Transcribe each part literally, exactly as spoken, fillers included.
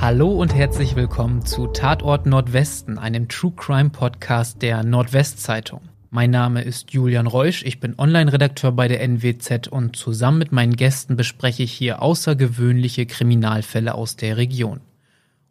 Hallo und herzlich willkommen zu Tatort Nordwesten, einem True Crime Podcast der Nordwestzeitung. Mein Name ist Julian Reusch, ich bin Online-Redakteur bei der N W Z und zusammen mit meinen Gästen bespreche ich hier außergewöhnliche Kriminalfälle aus der Region.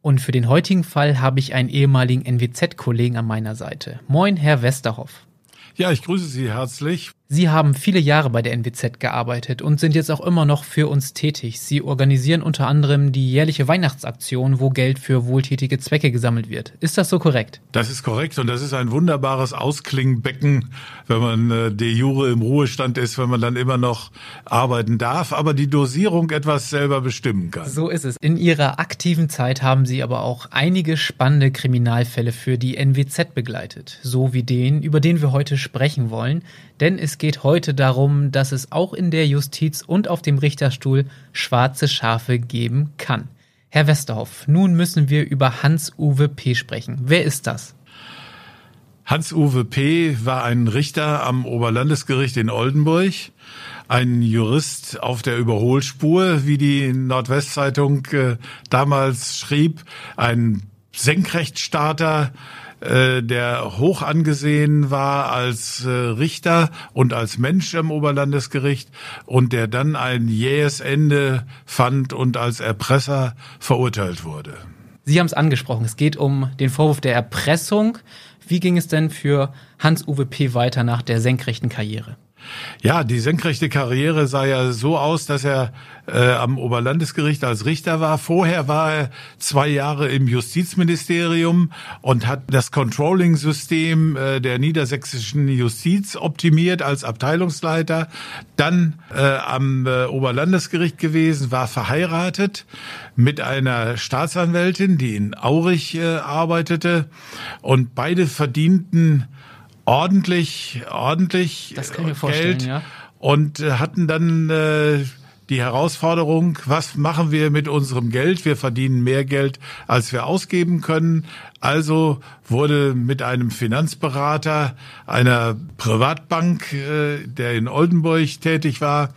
Und für den heutigen Fall habe ich einen ehemaligen N W Z-Kollegen an meiner Seite. Moin, Herr Westerhoff. Ja, ich grüße Sie herzlich. Sie haben viele Jahre bei der N W Z gearbeitet und sind jetzt auch immer noch für uns tätig. Sie organisieren unter anderem die jährliche Weihnachtsaktion, wo Geld für wohltätige Zwecke gesammelt wird. Ist das so korrekt? Das ist korrekt und das ist ein wunderbares Ausklingbecken, wenn man äh, de jure im Ruhestand ist, wenn man dann immer noch arbeiten darf, aber die Dosierung etwas selber bestimmen kann. So ist es. In Ihrer aktiven Zeit haben Sie aber auch einige spannende Kriminalfälle für die N W Z begleitet, so wie den, über den wir heute sprechen wollen, denn es geht Es geht heute darum, dass es auch in der Justiz und auf dem Richterstuhl schwarze Schafe geben kann. Herr Westerhoff, nun müssen wir über Hans-Uwe P. sprechen. Wer ist das? Hans-Uwe P. war ein Richter am Oberlandesgericht in Oldenburg, ein Jurist auf der Überholspur, wie die Nordwestzeitung äh, damals schrieb, ein Senkrechtstarter, der hoch angesehen war als Richter und als Mensch am Oberlandesgericht und der dann ein jähes Ende fand und als Erpresser verurteilt wurde. Sie haben es angesprochen, es geht um den Vorwurf der Erpressung. Wie ging es denn für Hans-Uwe P. weiter nach der senkrechten Karriere? Ja, die senkrechte Karriere sah ja so aus, dass er äh, am Oberlandesgericht als Richter war. Vorher war er zwei Jahre im Justizministerium und hat das Controlling-System äh, der niedersächsischen Justiz optimiert als Abteilungsleiter. Dann äh, am äh, Oberlandesgericht gewesen, war verheiratet mit einer Staatsanwältin, die in Aurich äh, arbeitete. Und beide verdienten ordentlich, ordentlich das kann ich mir vorstellen, Geld ja. Und hatten dann äh, die Herausforderung, was machen wir mit unserem Geld? Wir verdienen mehr Geld, als wir ausgeben können. Also wurde mit einem Finanzberater einer Privatbank, äh, der in Oldenburg tätig war,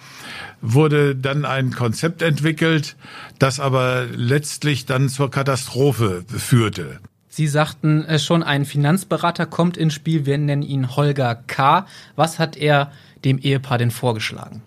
wurde dann ein Konzept entwickelt, das aber letztlich dann zur Katastrophe führte. Sie sagten schon, ein Finanzberater kommt ins Spiel, wir nennen ihn Holger K. Was hat er dem Ehepaar denn vorgeschlagen?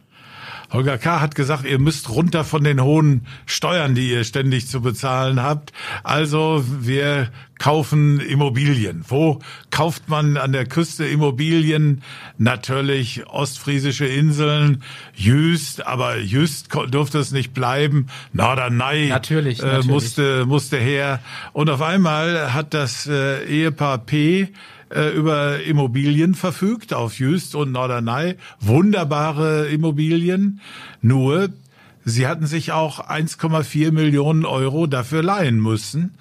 Holger K. hat gesagt, ihr müsst runter von den hohen Steuern, die ihr ständig zu bezahlen habt. Also wir kaufen Immobilien. Wo kauft man an der Küste Immobilien? Natürlich ostfriesische Inseln, Juist, aber Juist durfte es nicht bleiben. Norderney natürlich, äh, natürlich. musste musste her. Und auf einmal hat das äh, Ehepaar P. über Immobilien verfügt auf Juist und Norderney. Wunderbare Immobilien. Nur, sie hatten sich auch eins Komma vier Millionen Euro dafür leihen müssen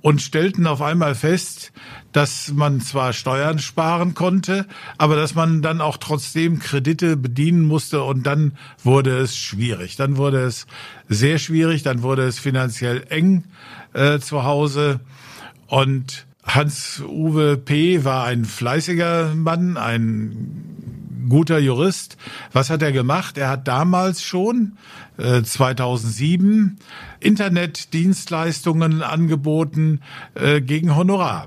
und stellten auf einmal fest, dass man zwar Steuern sparen konnte, aber dass man dann auch trotzdem Kredite bedienen musste und dann wurde es schwierig. Dann wurde es sehr schwierig, dann wurde es finanziell eng äh, zu Hause und Hans-Uwe P. war ein fleißiger Mann, ein guter Jurist. Was hat er gemacht? Er hat damals schon, äh, zweitausendsieben, Internetdienstleistungen angeboten, äh, gegen Honorar.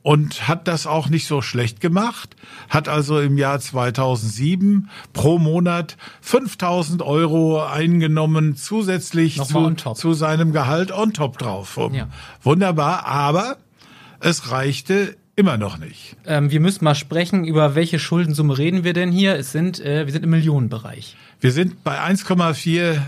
Und hat das auch nicht so schlecht gemacht, hat also im Jahr zweitausendsieben pro Monat fünftausend Euro eingenommen, zusätzlich zu, zu seinem Gehalt on top drauf. Um, ja. Wunderbar, aber es reichte immer noch nicht. Ähm, wir müssen mal sprechen, über welche Schuldensumme reden wir denn hier? Es sind, äh, wir sind im Millionenbereich. Wir sind bei eins Komma vier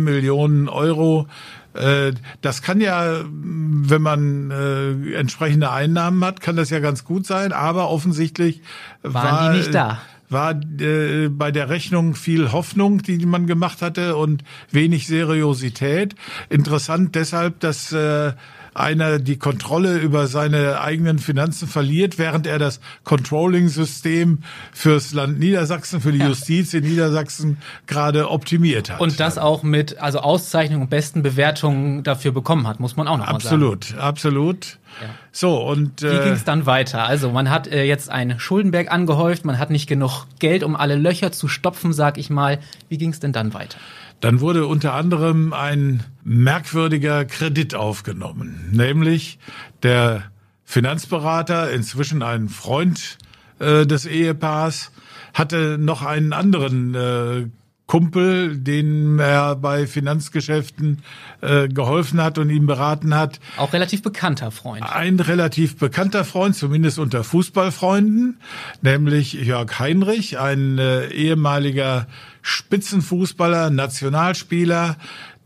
Millionen Euro. Äh, das kann ja, wenn man äh, entsprechende Einnahmen hat, kann das ja ganz gut sein. Aber offensichtlich waren war, die nicht da. war äh, bei der Rechnung viel Hoffnung, die man gemacht hatte und wenig Seriosität. Interessant deshalb, dass äh, einer die Kontrolle über seine eigenen Finanzen verliert, während er das Controlling-System fürs Land Niedersachsen, für die Justiz in Niedersachsen gerade optimiert hat. Und das auch mit also Auszeichnungen und besten Bewertungen dafür bekommen hat, muss man auch noch mal sagen. Absolut, absolut. Ja. So, und äh, wie ging es dann weiter? Also man hat äh, jetzt einen Schuldenberg angehäuft, man hat nicht genug Geld, um alle Löcher zu stopfen, sag ich mal. Wie ging es denn dann weiter? Dann wurde unter anderem ein merkwürdiger Kredit aufgenommen, nämlich der Finanzberater, inzwischen ein Freund äh, des Ehepaars, hatte noch einen anderen äh, Kumpel, den er bei Finanzgeschäften äh, geholfen hat und ihm beraten hat. Auch relativ bekannter Freund. Ein relativ bekannter Freund, zumindest unter Fußballfreunden, nämlich Jörg Heinrich, ein äh, ehemaliger Spitzenfußballer, Nationalspieler,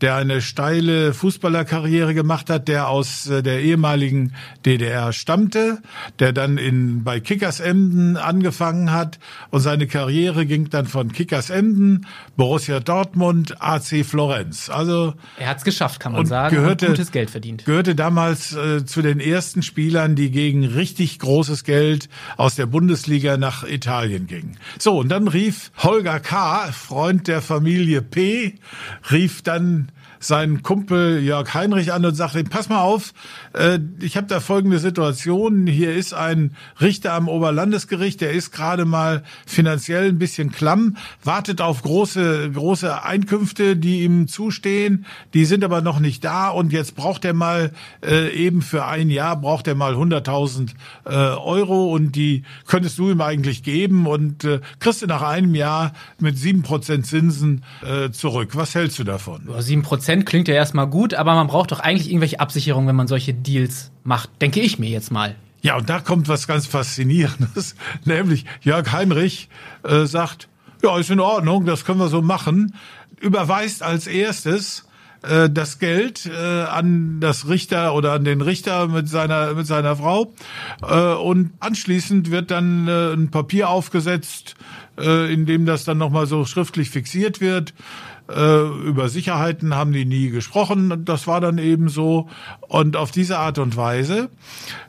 der eine steile Fußballerkarriere gemacht hat, der aus der ehemaligen D D R stammte, der dann in bei Kickers Emden angefangen hat und seine Karriere ging dann von Kickers Emden, Borussia Dortmund, A C Florenz. Also er hat's geschafft, kann man und sagen, gehörte, und gutes Geld verdient. Gehörte damals äh, zu den ersten Spielern, die gegen richtig großes Geld aus der Bundesliga nach Italien gingen. So, und dann rief Holger K., Freund der Familie P., rief dann seinen Kumpel Jörg Heinrich an und sagte, pass mal auf, ich habe da folgende Situation, hier ist ein Richter am Oberlandesgericht, der ist gerade mal finanziell ein bisschen klamm, wartet auf große große Einkünfte, die ihm zustehen, die sind aber noch nicht da und jetzt braucht er mal eben für ein Jahr, braucht er mal hunderttausend Euro und die könntest du ihm eigentlich geben und kriegst du nach einem Jahr mit sieben Prozent Zinsen zurück. Was hältst du davon? sieben Prozent klingt ja erstmal gut, aber man braucht doch eigentlich irgendwelche Absicherungen, wenn man solche Deals macht, denke ich mir jetzt mal. Ja, und da kommt was ganz Faszinierendes, nämlich Jörg Heinrich äh, sagt, ja, ist in Ordnung, das können wir so machen, überweist als erstes äh, das Geld äh, an das Richter oder an den Richter mit seiner, mit seiner Frau äh, und anschließend wird dann äh, ein Papier aufgesetzt, äh, in dem das dann nochmal so schriftlich fixiert wird. Über Sicherheiten haben die nie gesprochen. Das war dann eben so. Und auf diese Art und Weise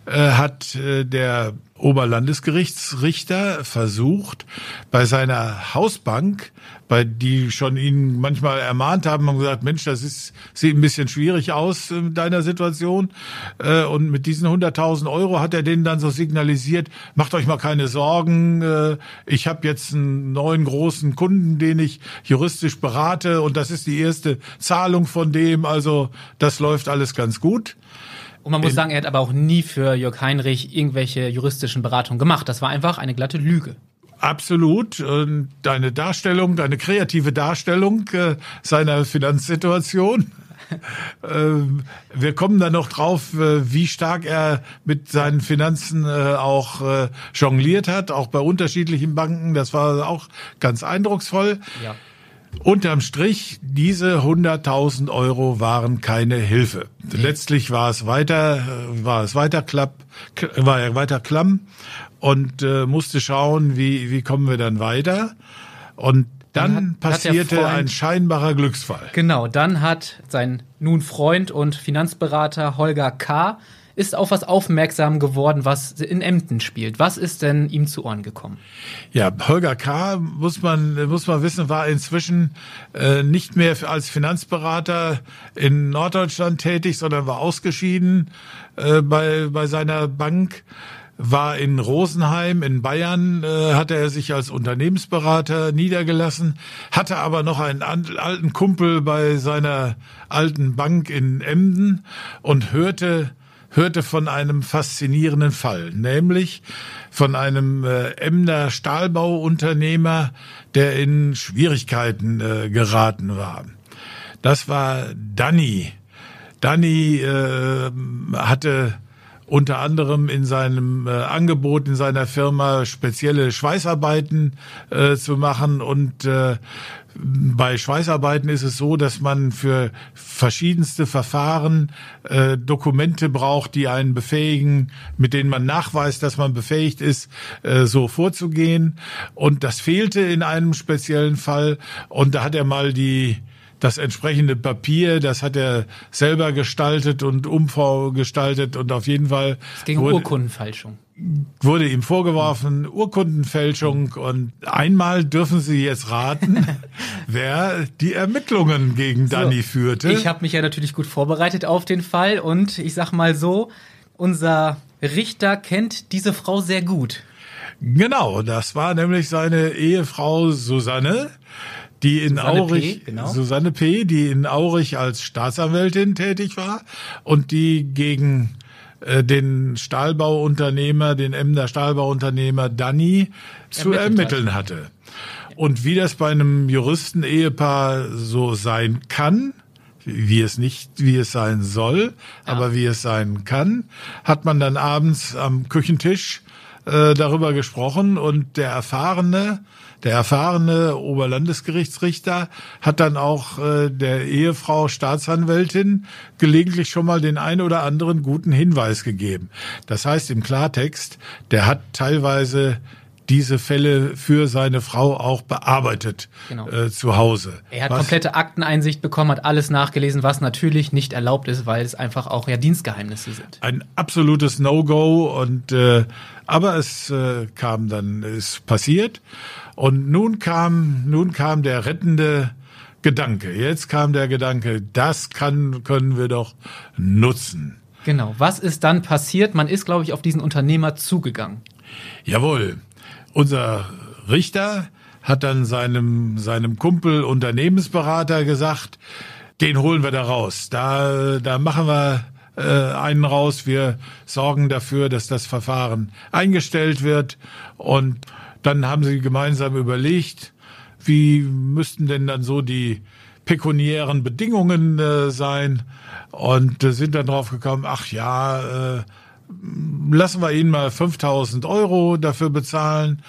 äh, hat äh, der Oberlandesgerichtsrichter versucht, bei seiner Hausbank, bei die schon ihn manchmal ermahnt haben, haben gesagt, Mensch, das ist, sieht ein bisschen schwierig aus in deiner Situation. Äh, und mit diesen hunderttausend Euro hat er denen dann so signalisiert, macht euch mal keine Sorgen, äh, ich habe jetzt einen neuen großen Kunden, den ich juristisch berate. Und das ist die erste Zahlung von dem. Also das läuft alles ganz gut. Und man muss in, sagen, er hat aber auch nie für Jörg Heinrich irgendwelche juristischen Beratungen gemacht. Das war einfach eine glatte Lüge. Absolut. Und deine Darstellung, deine kreative Darstellung äh, seiner Finanzsituation. Wir kommen dann noch drauf, wie stark er mit seinen Finanzen auch jongliert hat, auch bei unterschiedlichen Banken. Das war auch ganz eindrucksvoll. Ja. Unterm Strich, diese hunderttausend Euro waren keine Hilfe. Mhm. Letztlich war es weiter, war es weiter klapp, war er weiter klamm und äh, musste schauen, wie, wie kommen wir dann weiter. Und dann, dann hat, passierte hat Freund, ein scheinbarer Glücksfall. Genau, dann hat sein nun Freund und Finanzberater Holger K. ist auf was aufmerksam geworden, was in Emden spielt. Was ist denn ihm zu Ohren gekommen? Ja, Holger K., muss man muss man wissen, war inzwischen äh, nicht mehr als Finanzberater in Norddeutschland tätig, sondern war ausgeschieden äh, bei bei seiner Bank. War in Rosenheim in Bayern, äh, hatte er sich als Unternehmensberater niedergelassen, hatte aber noch einen alten Kumpel bei seiner alten Bank in Emden und hörte hörte von einem faszinierenden Fall, nämlich von einem äh, Emder Stahlbauunternehmer, der in Schwierigkeiten äh, geraten war. Das war Danny. Danny äh, hatte unter anderem in seinem äh, Angebot, in seiner Firma spezielle Schweißarbeiten äh, zu machen und äh, bei Schweißarbeiten ist es so, dass man für verschiedenste Verfahren äh, Dokumente braucht, die einen befähigen, mit denen man nachweist, dass man befähigt ist, äh, so vorzugehen. Und das fehlte in einem speziellen Fall. Und da hat er mal die das entsprechende Papier, das hat er selber gestaltet und umgestaltet und auf jeden Fall. Es ging um wurde, Urkundenfälschung. Wurde ihm vorgeworfen, Urkundenfälschung und einmal dürfen Sie jetzt raten, wer die Ermittlungen gegen so, Danny führte. Ich habe mich ja natürlich gut vorbereitet auf den Fall und ich sag mal so, unser Richter kennt diese Frau sehr gut. Genau, das war nämlich seine Ehefrau Susanne, die in Susanne Aurich, P., genau. Susanne P., die in Aurich als Staatsanwältin tätig war und die gegen äh, den Stahlbauunternehmer, den Emder Stahlbauunternehmer Danny zu ermitteln hatte. Und wie das bei einem Juristen-Ehepaar so sein kann, wie es nicht, wie es sein soll, ja. aber wie es sein kann, hat man dann abends am Küchentisch äh, darüber gesprochen und der erfahrene, der erfahrene Oberlandesgerichtsrichter hat dann auch äh, der Ehefrau Staatsanwältin gelegentlich schon mal den ein oder anderen guten Hinweis gegeben. Das heißt im Klartext, der hat teilweise diese Fälle für seine Frau auch bearbeitet genau. äh, zu Hause. Er hat was, komplette Akteneinsicht bekommen, hat alles nachgelesen, was natürlich nicht erlaubt ist, weil es einfach auch ja Dienstgeheimnisse sind. Ein absolutes No-Go und äh, aber es äh, kam dann, ist passiert und nun kam nun kam der rettende Gedanke. Jetzt kam der Gedanke, das kann können wir doch nutzen. Genau. Was ist dann passiert? Man ist, glaube ich, auf diesen Unternehmer zugegangen. Jawohl. Unser Richter hat dann seinem seinem Kumpel Unternehmensberater gesagt, den holen wir da raus. Da da machen wir äh, einen raus. Wir sorgen dafür, dass das Verfahren eingestellt wird. Und dann haben sie gemeinsam überlegt, wie müssten denn dann so die pekuniären Bedingungen äh, sein und äh, sind dann drauf gekommen, ach ja, äh, lassen wir ihnen mal fünftausend Euro dafür bezahlen.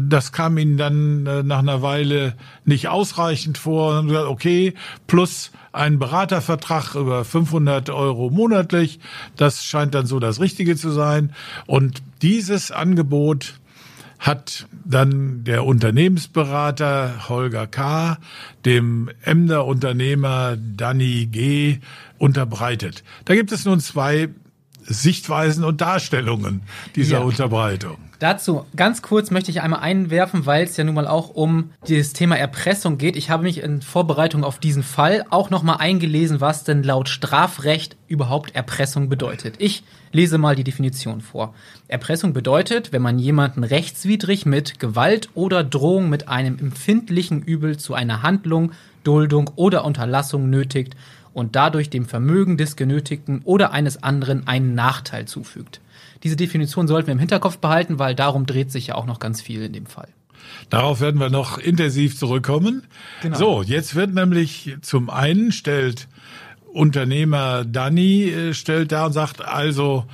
Das kam ihnen dann nach einer Weile nicht ausreichend vor. Und haben gesagt, okay, plus einen Beratervertrag über fünfhundert Euro monatlich. Das scheint dann so das Richtige zu sein. Und dieses Angebot hat dann der Unternehmensberater Holger K. dem Emder Unternehmer Danny G. unterbreitet. Da gibt es nun zwei Sichtweisen und Darstellungen dieser ja. Unterbreitung. Dazu ganz kurz möchte ich einmal einwerfen, weil es ja nun mal auch um das Thema Erpressung geht. Ich habe mich in Vorbereitung auf diesen Fall auch nochmal eingelesen, was denn laut Strafrecht überhaupt Erpressung bedeutet. Ich lese mal die Definition vor. Erpressung bedeutet, wenn man jemanden rechtswidrig mit Gewalt oder Drohung mit einem empfindlichen Übel zu einer Handlung, Duldung oder Unterlassung nötigt und dadurch dem Vermögen des Genötigten oder eines anderen einen Nachteil zufügt. Diese Definition sollten wir im Hinterkopf behalten, weil darum dreht sich ja auch noch ganz viel in dem Fall. Darauf werden wir noch intensiv zurückkommen. Genau. So, jetzt wird nämlich zum einen stellt Unternehmer Danny stellt da und sagt, also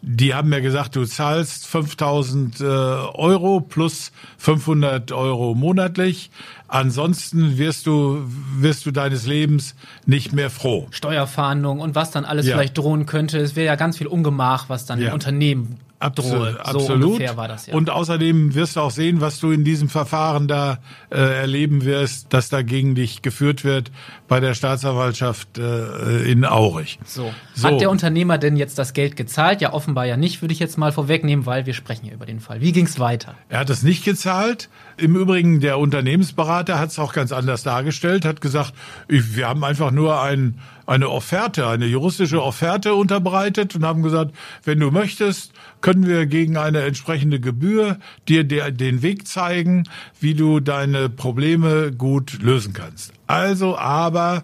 die haben mir gesagt, du zahlst fünftausend Euro plus fünfhundert Euro monatlich. Ansonsten wirst du, wirst du deines Lebens nicht mehr froh. Steuerfahndung und was dann alles ja. vielleicht drohen könnte. Es wäre ja ganz viel Ungemach, was dann ja. im Unternehmen Absolut, so absolut. Ungefähr war das ja. Und außerdem wirst du auch sehen, was du in diesem Verfahren da äh, erleben wirst, dass da gegen dich geführt wird bei der Staatsanwaltschaft äh, in Aurich. So. so. Hat der Unternehmer denn jetzt das Geld gezahlt? Ja, offenbar ja nicht, würde ich jetzt mal vorwegnehmen, weil wir sprechen hier über den Fall. Wie ging's weiter? Er hat es nicht gezahlt. Im Übrigen, der Unternehmensberater hat es auch ganz anders dargestellt, hat gesagt, ich, wir haben einfach nur ein, eine Offerte, eine juristische Offerte unterbreitet und haben gesagt, wenn du möchtest, können wir gegen eine entsprechende Gebühr dir den Weg zeigen, wie du deine Probleme gut lösen kannst. Also, aber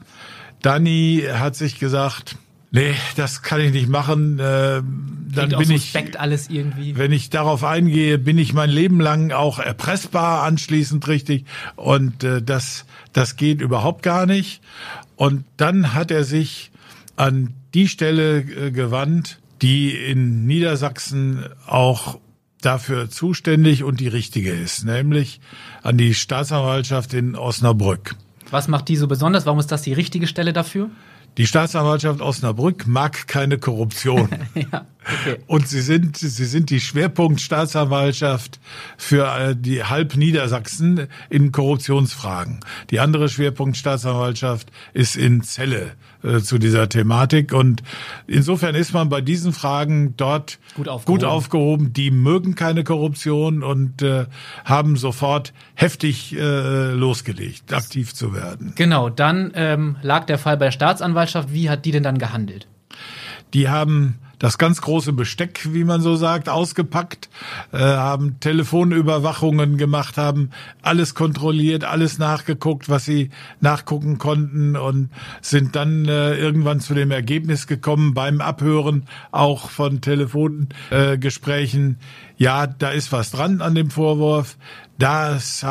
Danny hat sich gesagt, nee, das kann ich nicht machen. Äh, dann bin ich, alles irgendwie. Wenn ich darauf eingehe, bin ich mein Leben lang auch erpressbar anschließend richtig. Und äh, das, das geht überhaupt gar nicht. Und dann hat er sich an die Stelle äh, gewandt, die in Niedersachsen auch dafür zuständig und die richtige ist, nämlich an die Staatsanwaltschaft in Osnabrück. Was macht die so besonders? Warum ist das die richtige Stelle dafür? Die Staatsanwaltschaft Osnabrück mag keine Korruption. ja, okay. Und sie sind, sie sind die Schwerpunkt-Staatsanwaltschaft für die halb Niedersachsen in Korruptionsfragen. Die andere Schwerpunkt-Staatsanwaltschaft ist in Celle äh, zu dieser Thematik. Und insofern ist man bei diesen Fragen dort gut aufgehoben. Gut aufgehoben. Die mögen keine Korruption und äh, haben sofort heftig äh, losgelegt, aktiv zu werden. Genau, dann ähm, lag der Fall bei der Staatsanwaltschaft. Wie hat die denn dann gehandelt? Die haben das ganz große Besteck, wie man so sagt, ausgepackt, äh, haben Telefonüberwachungen gemacht, haben alles kontrolliert, alles nachgeguckt, was sie nachgucken konnten, und sind dann äh, irgendwann zu dem Ergebnis gekommen, beim Abhören auch von Telefongesprächen, äh, ja, da ist was dran an dem Vorwurf. Das,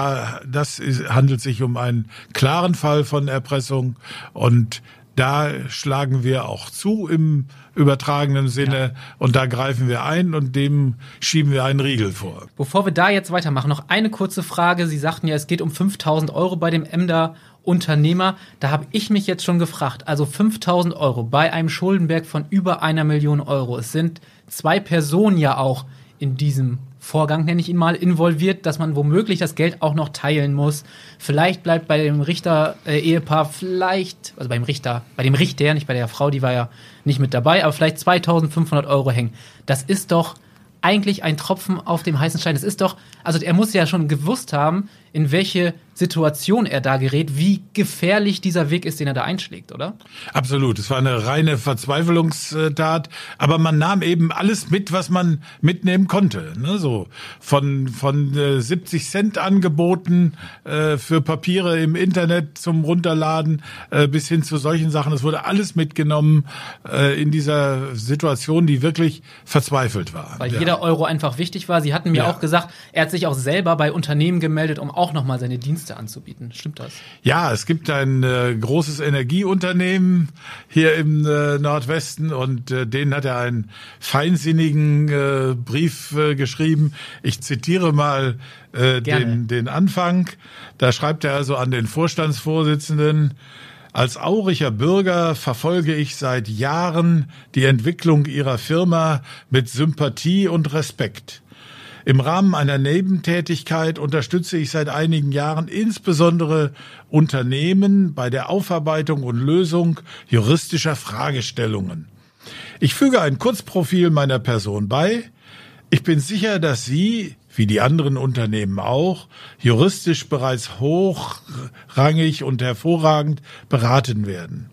das ist, handelt sich um einen klaren Fall von Erpressung, und da schlagen wir auch zu im übertragenen Sinne, ja, und da greifen wir ein und dem schieben wir einen Riegel vor. Bevor wir da jetzt weitermachen, noch eine kurze Frage. Sie sagten ja, es geht um fünftausend Euro bei dem Emder Unternehmer. Da habe ich mich jetzt schon gefragt. Also fünftausend Euro bei einem Schuldenberg von über einer Million Euro. Es sind zwei Personen ja auch in diesem Vorgang, nenne ich ihn mal, involviert, dass man womöglich das Geld auch noch teilen muss. Vielleicht bleibt bei dem Richter-Ehepaar äh, vielleicht, also beim Richter, bei dem Richter, nicht bei der Frau, die war ja nicht mit dabei, aber vielleicht zweitausendfünfhundert Euro hängen. Das ist doch eigentlich ein Tropfen auf dem heißen Stein. Das ist doch, also er muss ja schon gewusst haben, in welche Situation er da gerät, wie gefährlich dieser Weg ist, den er da einschlägt, oder? Absolut, es war eine reine Verzweiflungstat, aber man nahm eben alles mit, was man mitnehmen konnte. Ne? So von von äh, siebzig Cent Angeboten äh, für Papiere im Internet zum Runterladen äh, bis hin zu solchen Sachen. Es wurde alles mitgenommen äh, in dieser Situation, die wirklich verzweifelt war. Weil ja. jeder Euro einfach wichtig war. Sie hatten mir ja. auch gesagt, er hat sich auch selber bei Unternehmen gemeldet, um auch nochmal seine Dienste anzubieten. Stimmt das? Ja, es gibt ein äh, großes Energieunternehmen hier im äh, Nordwesten, und äh, denen hat er einen feinsinnigen äh, Brief äh, geschrieben. Ich zitiere mal äh, den, den Anfang. Da schreibt er also an den Vorstandsvorsitzenden: Als Auricher Bürger verfolge ich seit Jahren die Entwicklung Ihrer Firma mit Sympathie und Respekt. Im Rahmen einer Nebentätigkeit unterstütze ich seit einigen Jahren insbesondere Unternehmen bei der Aufarbeitung und Lösung juristischer Fragestellungen. Ich füge ein Kurzprofil meiner Person bei. Ich bin sicher, dass Sie, wie die anderen Unternehmen auch, juristisch bereits hochrangig und hervorragend beraten werden.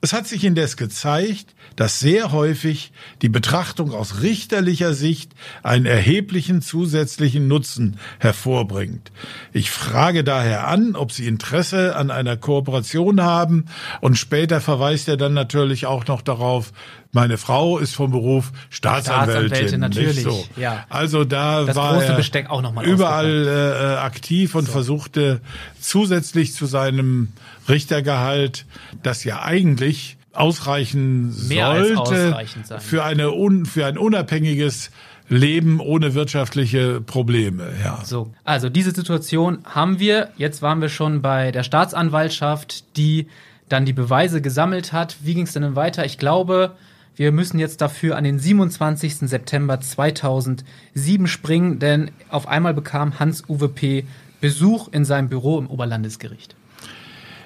Es hat sich indes gezeigt, dass sehr häufig die Betrachtung aus richterlicher Sicht einen erheblichen zusätzlichen Nutzen hervorbringt. Ich frage daher an, ob Sie Interesse an einer Kooperation haben, und später verweist er dann natürlich auch noch darauf, meine Frau ist vom Beruf Staatsanwältin. Staatsanwältin, natürlich. So. Ja. Also da das war große Besteck auch noch mal überall äh, aktiv und so. Versuchte zusätzlich zu seinem Richtergehalt, das ja eigentlich ausreichen Mehr sollte als ausreichend sein. für eine un, für ein unabhängiges Leben ohne wirtschaftliche Probleme. Ja. So, also diese Situation haben wir. Jetzt waren wir schon bei der Staatsanwaltschaft, die dann die Beweise gesammelt hat. Wie ging es denn dann weiter? Ich glaube, wir müssen jetzt dafür an den siebenundzwanzigsten September zweitausendsieben springen, denn auf einmal bekam Hans-Uwe P. Besuch in seinem Büro im Oberlandesgericht.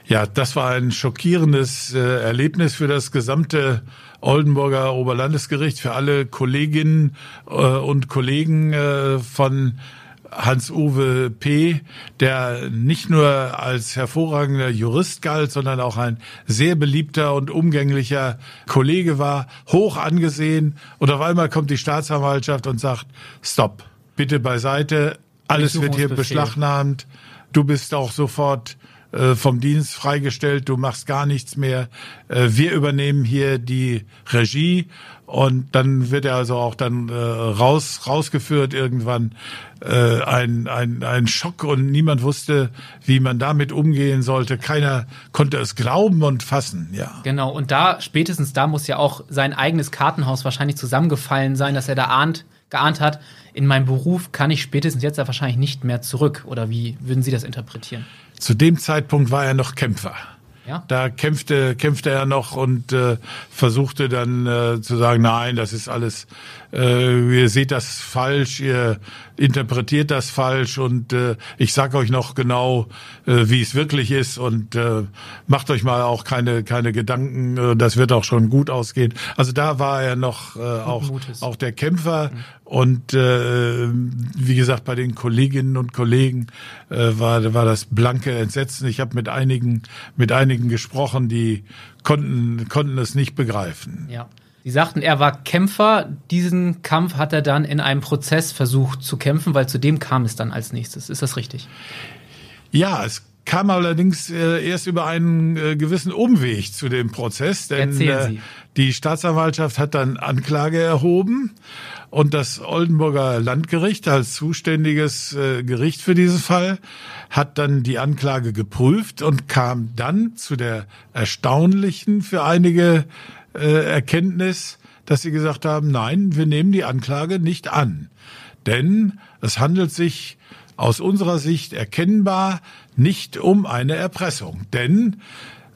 Ja, das war ein schockierendes äh, Erlebnis für das gesamte Oldenburger Oberlandesgericht, für alle Kolleginnen äh, und Kollegen äh, von Hans-Uwe P., der nicht nur als hervorragender Jurist galt, sondern auch ein sehr beliebter und umgänglicher Kollege war, hoch angesehen. Und auf einmal kommt die Staatsanwaltschaft und sagt: Stopp, bitte beiseite, alles wird hier beschlagnahmt, du bist auch sofort vom Dienst freigestellt, du machst gar nichts mehr, wir übernehmen hier die Regie. Und dann wird er also auch dann äh, raus rausgeführt irgendwann, äh, ein ein ein Schock, und niemand wusste, wie man damit umgehen sollte. Keiner konnte es glauben und fassen, ja. Genau, und da spätestens da muss ja auch sein eigenes Kartenhaus wahrscheinlich zusammengefallen sein, dass er da ahnt geahnt hat, in meinem Beruf kann ich spätestens jetzt da wahrscheinlich nicht mehr zurück, oder wie würden Sie das interpretieren? Zu dem Zeitpunkt war er noch Kämpfer. Ja. Da kämpfte, kämpfte er noch und äh, versuchte dann äh, zu sagen, nein, das ist alles, äh, ihr seht das falsch, ihr interpretiert das falsch, und äh, ich sag euch noch genau, äh, wie es wirklich ist, und äh, macht euch mal auch keine keine Gedanken, äh, das wird auch schon gut ausgehen. Also da war er noch äh, auch, auch der Kämpfer. Mhm. Und äh, wie gesagt, bei den Kolleginnen und Kollegen äh, war war das blanke Entsetzen. Ich habe mit einigen mit einigen gesprochen, die konnten konnten es nicht begreifen. Ja, Sie sagten, er war Kämpfer. Diesen Kampf hat er dann in einem Prozess versucht zu kämpfen, weil zu dem kam es dann als nächstes. Ist das richtig? Ja, es kam allerdings äh, erst über einen äh, gewissen Umweg zu dem Prozess. Denn äh, die Staatsanwaltschaft hat dann Anklage erhoben. Und das Oldenburger Landgericht als zuständiges äh, Gericht für diesen Fall hat dann die Anklage geprüft und kam dann zu der erstaunlichen für einige Erkenntnis, dass sie gesagt haben, nein, wir nehmen die Anklage nicht an. Denn es handelt sich aus unserer Sicht erkennbar nicht um eine Erpressung. Denn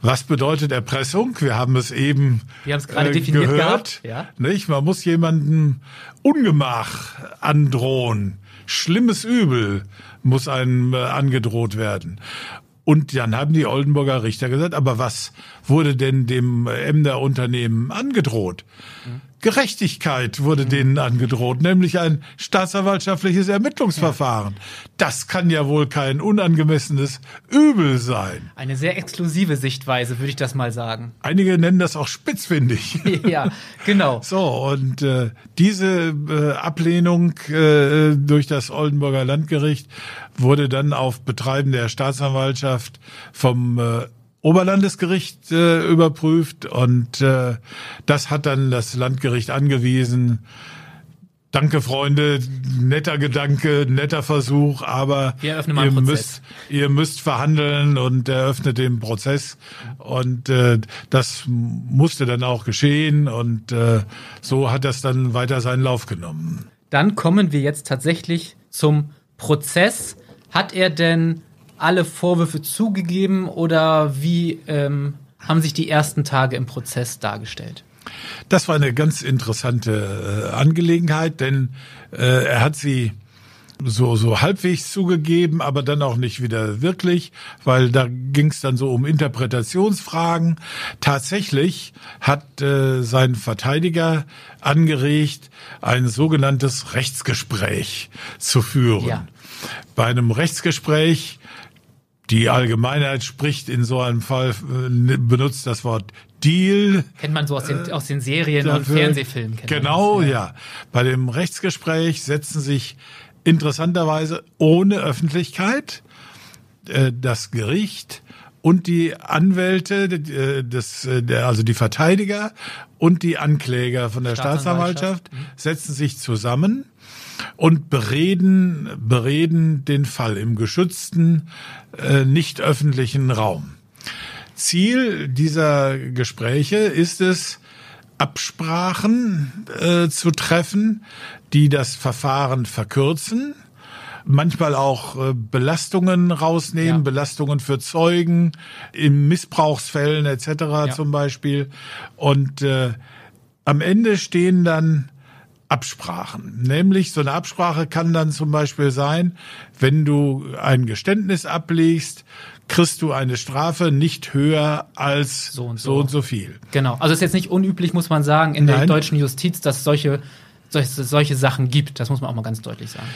was bedeutet Erpressung? Wir haben es eben wir haben es gerade äh, definiert gehört. Ja. Nicht? Man muss jemandem Ungemach androhen. Schlimmes Übel muss einem äh, angedroht werden. Und dann haben die Oldenburger Richter gesagt, aber was wurde denn dem Emder Unternehmen angedroht? Mhm. Gerechtigkeit wurde mhm. denen angedroht, nämlich ein staatsanwaltschaftliches Ermittlungsverfahren. Ja. Das kann ja wohl kein unangemessenes Übel sein. Eine sehr exklusive Sichtweise, würde ich das mal sagen. Einige nennen das auch spitzfindig. Ja, genau. So, und äh, diese äh, Ablehnung äh, durch das Oldenburger Landgericht wurde dann auf Betreiben der Staatsanwaltschaft vom äh, Oberlandesgericht äh, überprüft und äh, das hat dann das Landgericht angewiesen. Danke, Freunde, netter Gedanke, netter Versuch, aber ihr müsst, ihr müsst verhandeln und eröffnet den Prozess. Und äh, das musste dann auch geschehen und äh, so hat das dann weiter seinen Lauf genommen. Dann kommen wir jetzt tatsächlich zum Prozess. Hat er denn alle Vorwürfe zugegeben oder wie ähm, haben sich die ersten Tage im Prozess dargestellt? Das war eine ganz interessante äh, Angelegenheit, denn äh, er hat sie so so halbwegs zugegeben, aber dann auch nicht wieder wirklich, weil da ging es dann so um Interpretationsfragen. Tatsächlich hat äh, sein Verteidiger angeregt, ein sogenanntes Rechtsgespräch zu führen. Ja. Bei einem Rechtsgespräch, die Allgemeinheit spricht in so einem Fall, benutzt das Wort Deal. Kennt man so aus den, aus den Serien dafür, und Fernsehfilmen. Kennt genau, man das, ja. ja. Bei dem Rechtsgespräch setzen sich interessanterweise ohne Öffentlichkeit äh, das Gericht und die Anwälte, äh, des, äh, also die Verteidiger und die Ankläger von der Staatsanwaltschaft, Staatsanwaltschaft setzen sich zusammen und bereden, bereden den Fall im geschützten, äh, nicht öffentlichen Raum. Ziel dieser Gespräche ist es, Absprachen äh, zu treffen, die das Verfahren verkürzen, manchmal auch äh, Belastungen rausnehmen, ja. Belastungen für Zeugen, in Missbrauchsfällen et cetera ja. zum Beispiel. Und äh, am Ende stehen dann Absprachen. Nämlich so eine Absprache kann dann zum Beispiel sein, wenn du ein Geständnis ablegst, kriegst du eine Strafe nicht höher als so und so, so, und so viel. Genau. Also ist jetzt nicht unüblich, muss man sagen, in Nein. der deutschen Justiz, dass es solche, solche, solche Sachen gibt. Das muss man auch mal ganz deutlich sagen.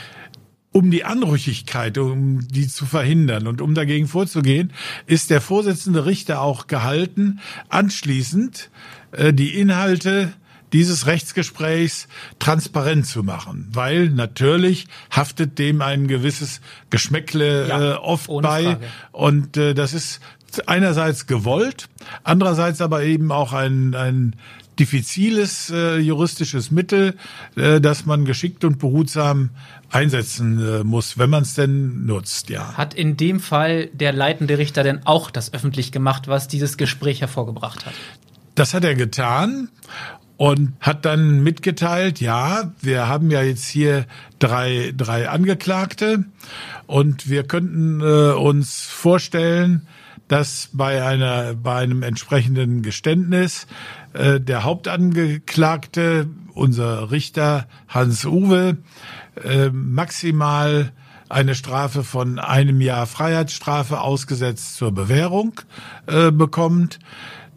Um die Anrüchigkeit, um die zu verhindern und um dagegen vorzugehen, ist der vorsitzende Richter auch gehalten, anschließend äh, die Inhalte dieses Rechtsgesprächs transparent zu machen, weil natürlich haftet dem ein gewisses Geschmäckle ja, äh, oft bei Frage. Und äh, das ist einerseits gewollt, andererseits aber eben auch ein ein diffiziles äh, juristisches Mittel, äh, das man geschickt und behutsam einsetzen äh, muss, wenn man es denn nutzt. Ja. Hat in dem Fall der leitende Richter denn auch das öffentlich gemacht, was dieses Gespräch hervorgebracht hat? Das hat er getan. Und hat dann mitgeteilt, ja, wir haben ja jetzt hier drei, drei Angeklagte und wir könnten äh, uns vorstellen, dass bei einer, bei einem entsprechenden Geständnis äh, der Hauptangeklagte, unser Richter Hans-Uwe, äh, maximal eine Strafe von einem Jahr Freiheitsstrafe ausgesetzt zur Bewährung äh, bekommt.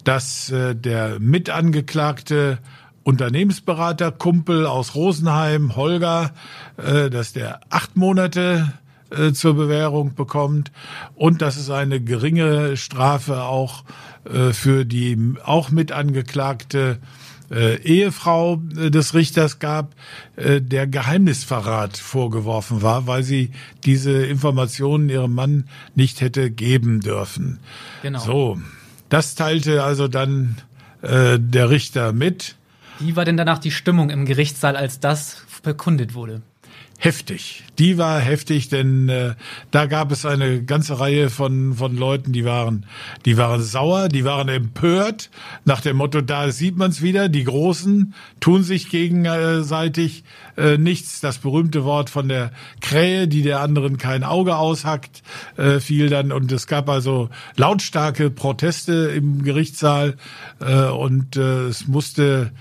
Dass äh, der mitangeklagte Unternehmensberaterkumpel aus Rosenheim, Holger, äh, dass der acht Monate äh, zur Bewährung bekommt und dass es eine geringe Strafe auch äh, für die auch mitangeklagte äh, Ehefrau äh, des Richters gab, äh, der Geheimnisverrat vorgeworfen war, weil sie diese Informationen ihrem Mann nicht hätte geben dürfen. Genau. So, das teilte also dann äh, der Richter mit. Wie war denn danach die Stimmung im Gerichtssaal, als das verkündet wurde? Heftig. Die war heftig, denn äh, da gab es eine ganze Reihe von von Leuten, die waren die waren sauer, die waren empört, nach dem Motto, da sieht man's wieder, die Großen tun sich gegenseitig äh, nichts. Das berühmte Wort von der Krähe, die der anderen kein Auge aushackt, äh, fiel dann. Und es gab also lautstarke Proteste im Gerichtssaal äh, und äh, es musste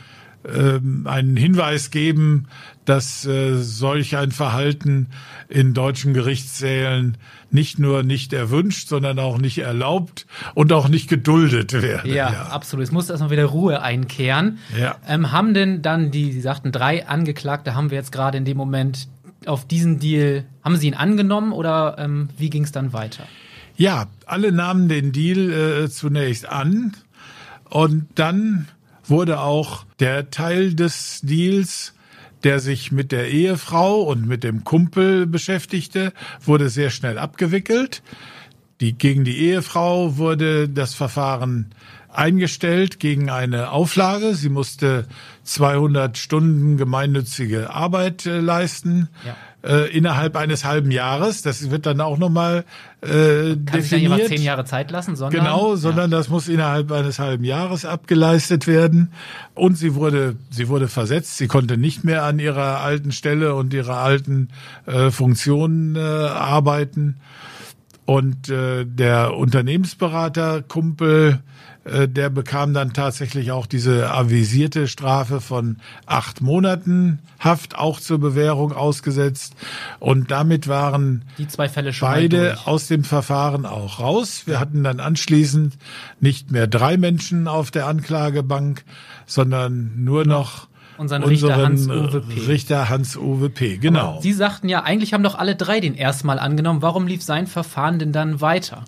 einen Hinweis geben, dass äh, solch ein Verhalten in deutschen Gerichtssälen nicht nur nicht erwünscht, sondern auch nicht erlaubt und auch nicht geduldet werde. Ja, ja. Absolut. Es muss erstmal wieder Ruhe einkehren. Ja. Ähm, haben denn dann die, Sie sagten, drei Angeklagte haben wir jetzt gerade in dem Moment auf diesen Deal, haben Sie ihn angenommen oder ähm, wie ging es dann weiter? Ja, alle nahmen den Deal äh, zunächst an und dann wurde auch der Teil des Deals, der sich mit der Ehefrau und mit dem Kumpel beschäftigte, wurde sehr schnell abgewickelt. Die, gegen die Ehefrau wurde das Verfahren eingestellt gegen eine Auflage. Sie musste zweihundert Stunden gemeinnützige Arbeit äh, leisten, ja. äh, innerhalb eines halben Jahres. Das wird dann auch nochmal äh, definiert. Kann sich nicht immer zehn Jahre Zeit lassen, sondern... Genau, sondern ja. Das muss innerhalb eines halben Jahres abgeleistet werden. Und sie wurde, sie wurde versetzt. Sie konnte nicht mehr an ihrer alten Stelle und ihrer alten äh, Funktion äh, arbeiten. Und äh, der Unternehmensberater-Kumpel, äh, der bekam dann tatsächlich auch diese avisierte Strafe von acht Monaten Haft, auch zur Bewährung ausgesetzt. Und damit waren die zwei Fälle schon beide aus dem Verfahren auch raus. Wir hatten dann anschließend nicht mehr drei Menschen auf der Anklagebank, sondern nur noch... Unseren Richter Hans-Uwe P. Richter Hans-Uwe P., genau. Aber Sie sagten ja, eigentlich haben doch alle drei den erstmal angenommen. Warum lief sein Verfahren denn dann weiter?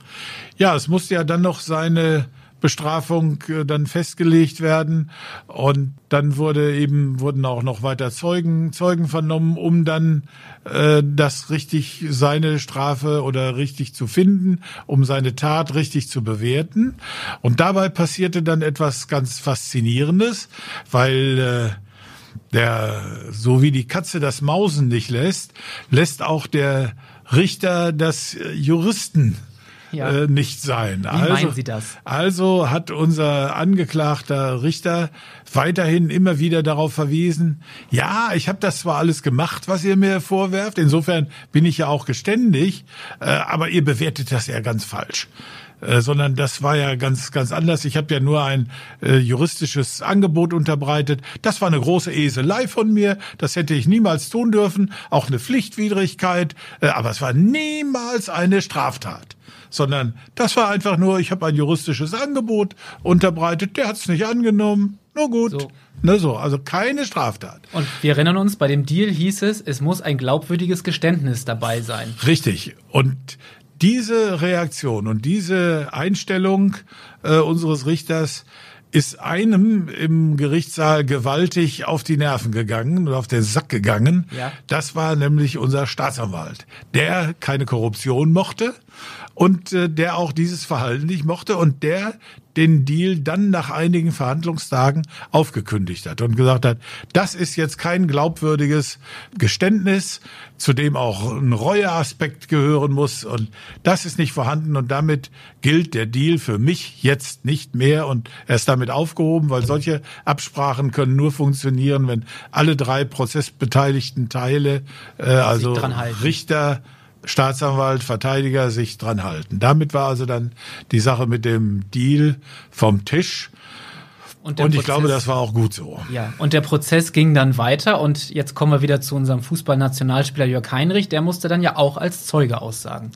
Ja, es musste ja dann noch seine Bestrafung äh, dann festgelegt werden. Und dann wurde eben, wurden auch noch weiter Zeugen, Zeugen vernommen, um dann äh, das richtig, seine Strafe oder richtig zu finden, um seine Tat richtig zu bewerten. Und dabei passierte dann etwas ganz Faszinierendes, weil... Äh, Der, so wie die Katze das Mausen nicht lässt, lässt auch der Richter das Juristen ja. äh, nicht sein. Wie also, meinen Sie das? Also hat unser angeklagter Richter weiterhin immer wieder darauf verwiesen, ja, ich habe das zwar alles gemacht, was ihr mir vorwerft, insofern bin ich ja auch geständig, äh, aber ihr bewertet das ja ganz falsch. Äh, sondern das war ja ganz ganz anders. Ich habe ja nur ein äh, juristisches Angebot unterbreitet. Das war eine große Eselei von mir. Das hätte ich niemals tun dürfen. Auch eine Pflichtwidrigkeit. Äh, aber es war niemals eine Straftat. Sondern das war einfach nur, ich habe ein juristisches Angebot unterbreitet. Der hat es nicht angenommen. Nur gut. So. Ne, so, also keine Straftat. Und wir erinnern uns, bei dem Deal hieß es, es muss ein glaubwürdiges Geständnis dabei sein. Richtig. Und diese Reaktion und diese Einstellung äh, unseres Richters ist einem im Gerichtssaal gewaltig auf die Nerven gegangen und auf den Sack gegangen. Ja. Das war nämlich unser Staatsanwalt, der keine Korruption mochte und äh, der auch dieses Verhalten nicht mochte und der den Deal dann nach einigen Verhandlungstagen aufgekündigt hat und gesagt hat, das ist jetzt kein glaubwürdiges Geständnis, zu dem auch ein Reueaspekt gehören muss und das ist nicht vorhanden und damit gilt der Deal für mich jetzt nicht mehr und er ist damit aufgehoben, weil solche Absprachen können nur funktionieren, wenn alle drei prozessbeteiligten Teile, äh, also Richter, Staatsanwalt, Verteidiger sich dran halten. Damit war also dann die Sache mit dem Deal vom Tisch. Und, und ich Prozess, glaube, das war auch gut so. Ja, und der Prozess ging dann weiter. Und jetzt kommen wir wieder zu unserem Fußballnationalspieler Jörg Heinrich. Der musste dann ja auch als Zeuge aussagen.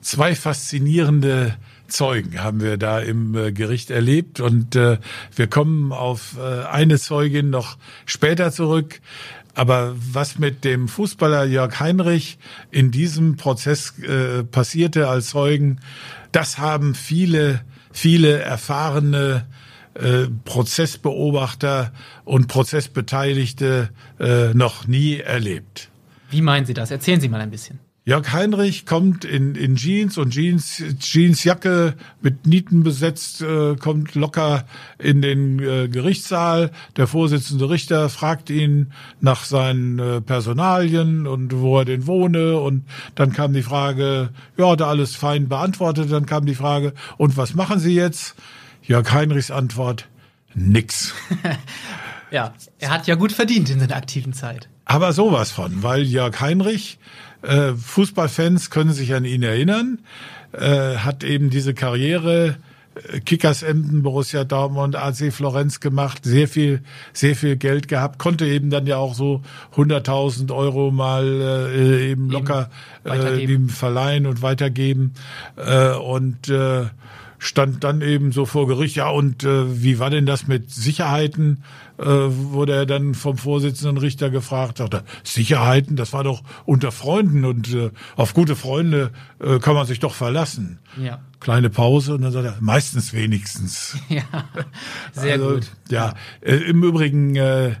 Zwei faszinierende Zeugen haben wir da im äh, Gericht erlebt. Und äh, wir kommen auf äh, eine Zeugin noch später zurück. Aber was mit dem Fußballer Jörg Heinrich in diesem Prozess äh, passierte als Zeugen, das haben viele, viele erfahrene äh, Prozessbeobachter und Prozessbeteiligte äh, noch nie erlebt. Wie meinen Sie das? Erzählen Sie mal ein bisschen. Jörg Heinrich kommt in, in Jeans und Jeans, Jeansjacke mit Nieten besetzt, äh, kommt locker in den äh, Gerichtssaal. Der Vorsitzende Richter fragt ihn nach seinen äh, Personalien und wo er denn wohne. Und dann kam die Frage, ja, da alles fein beantwortet. Dann kam die Frage, und was machen Sie jetzt? Jörg Heinrichs Antwort, nix. Ja, er hat ja gut verdient in seiner aktiven Zeit. Aber sowas von, weil Jörg Heinrich... Fußballfans können sich an ihn erinnern, äh, hat eben diese Karriere Kickers Emden, Borussia Dortmund, A C Florenz gemacht, sehr viel, sehr viel Geld gehabt, konnte eben dann ja auch so hunderttausend Euro mal äh, eben locker äh, dem verleihen und weitergeben äh, und äh, stand dann eben so vor Gericht, ja und äh, wie war denn das mit Sicherheiten, äh, wurde er dann vom Vorsitzenden Richter gefragt, sagt er, Sicherheiten, das war doch unter Freunden und äh, auf gute Freunde äh, kann man sich doch verlassen. Ja. Kleine Pause und dann sagt er, meistens wenigstens. Ja, sehr also, gut. Ja, äh, im Übrigen, äh,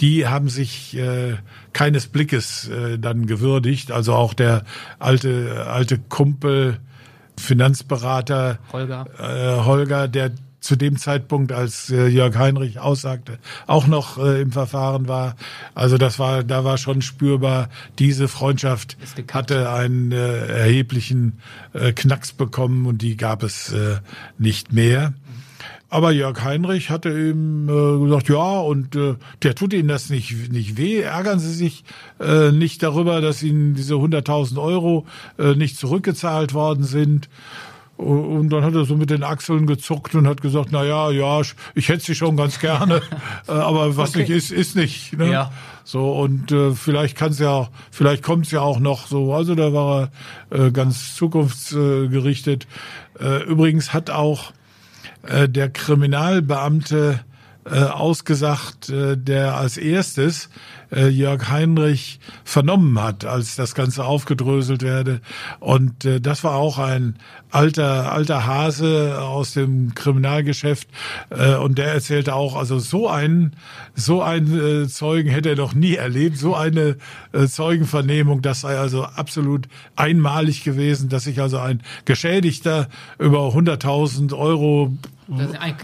die haben sich äh, keines Blickes äh, dann gewürdigt, also auch der alte, alte Kumpel, Finanzberater Holger. Äh, Holger, der zu dem Zeitpunkt, als äh, Jörg Heinrich aussagte, auch noch äh, im Verfahren war. Also das war, da war schon spürbar, diese Freundschaft hatte einen äh, erheblichen äh, Knacks bekommen und die gab es äh, nicht mehr. Aber Jörg Heinrich hatte eben äh, gesagt, ja, und äh, der tut Ihnen das nicht nicht weh. Ärgern Sie sich äh, nicht darüber, dass Ihnen diese hunderttausend Euro äh, nicht zurückgezahlt worden sind. Und dann hat er so mit den Achseln gezuckt und hat gesagt, na ja, ja, ich hätte sie schon ganz gerne, aber was okay. nicht ist, ist nicht. Ne? Ja. So und äh, vielleicht kann's ja, vielleicht kommt's ja auch noch. So, also da war er äh, ganz zukunftsgerichtet. Äh, übrigens hat auch der Kriminalbeamte äh, ausgesagt, äh, der als erstes äh, Jörg Heinrich vernommen hat, als das Ganze aufgedröselt werde. Und äh, das war auch ein alter alter Hase aus dem Kriminalgeschäft. Äh, und der erzählte auch, also so einen so einen äh, Zeugen hätte er noch nie erlebt, so eine äh, Zeugenvernehmung. Das sei also absolut einmalig gewesen, dass sich also ein Geschädigter über hunderttausend Euro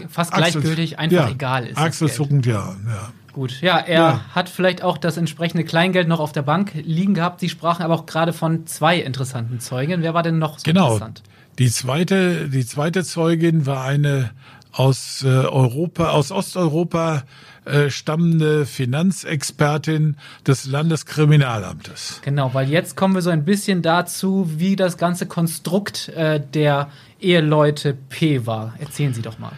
fast Axel, gleichgültig, einfach ja, egal ist. Achselzuckend, ja, ja. Gut, ja, er ja. hat vielleicht auch das entsprechende Kleingeld noch auf der Bank liegen gehabt. Sie sprachen aber auch gerade von zwei interessanten Zeugen. Wer war denn noch so genau. interessant? Genau, die zweite, die zweite Zeugin war eine aus äh, Europa, aus Osteuropa äh, stammende Finanzexpertin des Landeskriminalamtes. Genau, weil jetzt kommen wir so ein bisschen dazu, wie das ganze Konstrukt äh, der Eheleute P. war. Erzählen Sie doch mal.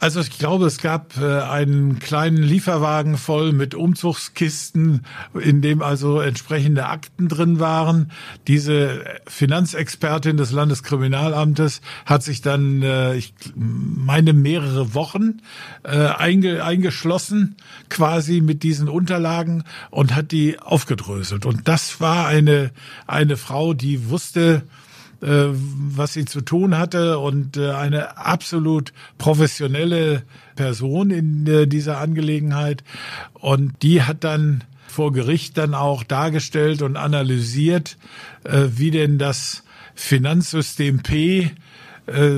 Also ich glaube, es gab äh, einen kleinen Lieferwagen voll mit Umzugskisten, in dem also entsprechende Akten drin waren. Diese Finanzexpertin des Landeskriminalamtes hat sich dann, äh, ich meine, mehrere Wochen äh, einge- eingeschlossen quasi mit diesen Unterlagen und hat die aufgedröselt. Und das war eine eine Frau, die wusste, was sie zu tun hatte und eine absolut professionelle Person in dieser Angelegenheit. Und die hat dann vor Gericht dann auch dargestellt und analysiert, wie denn das Finanzsystem P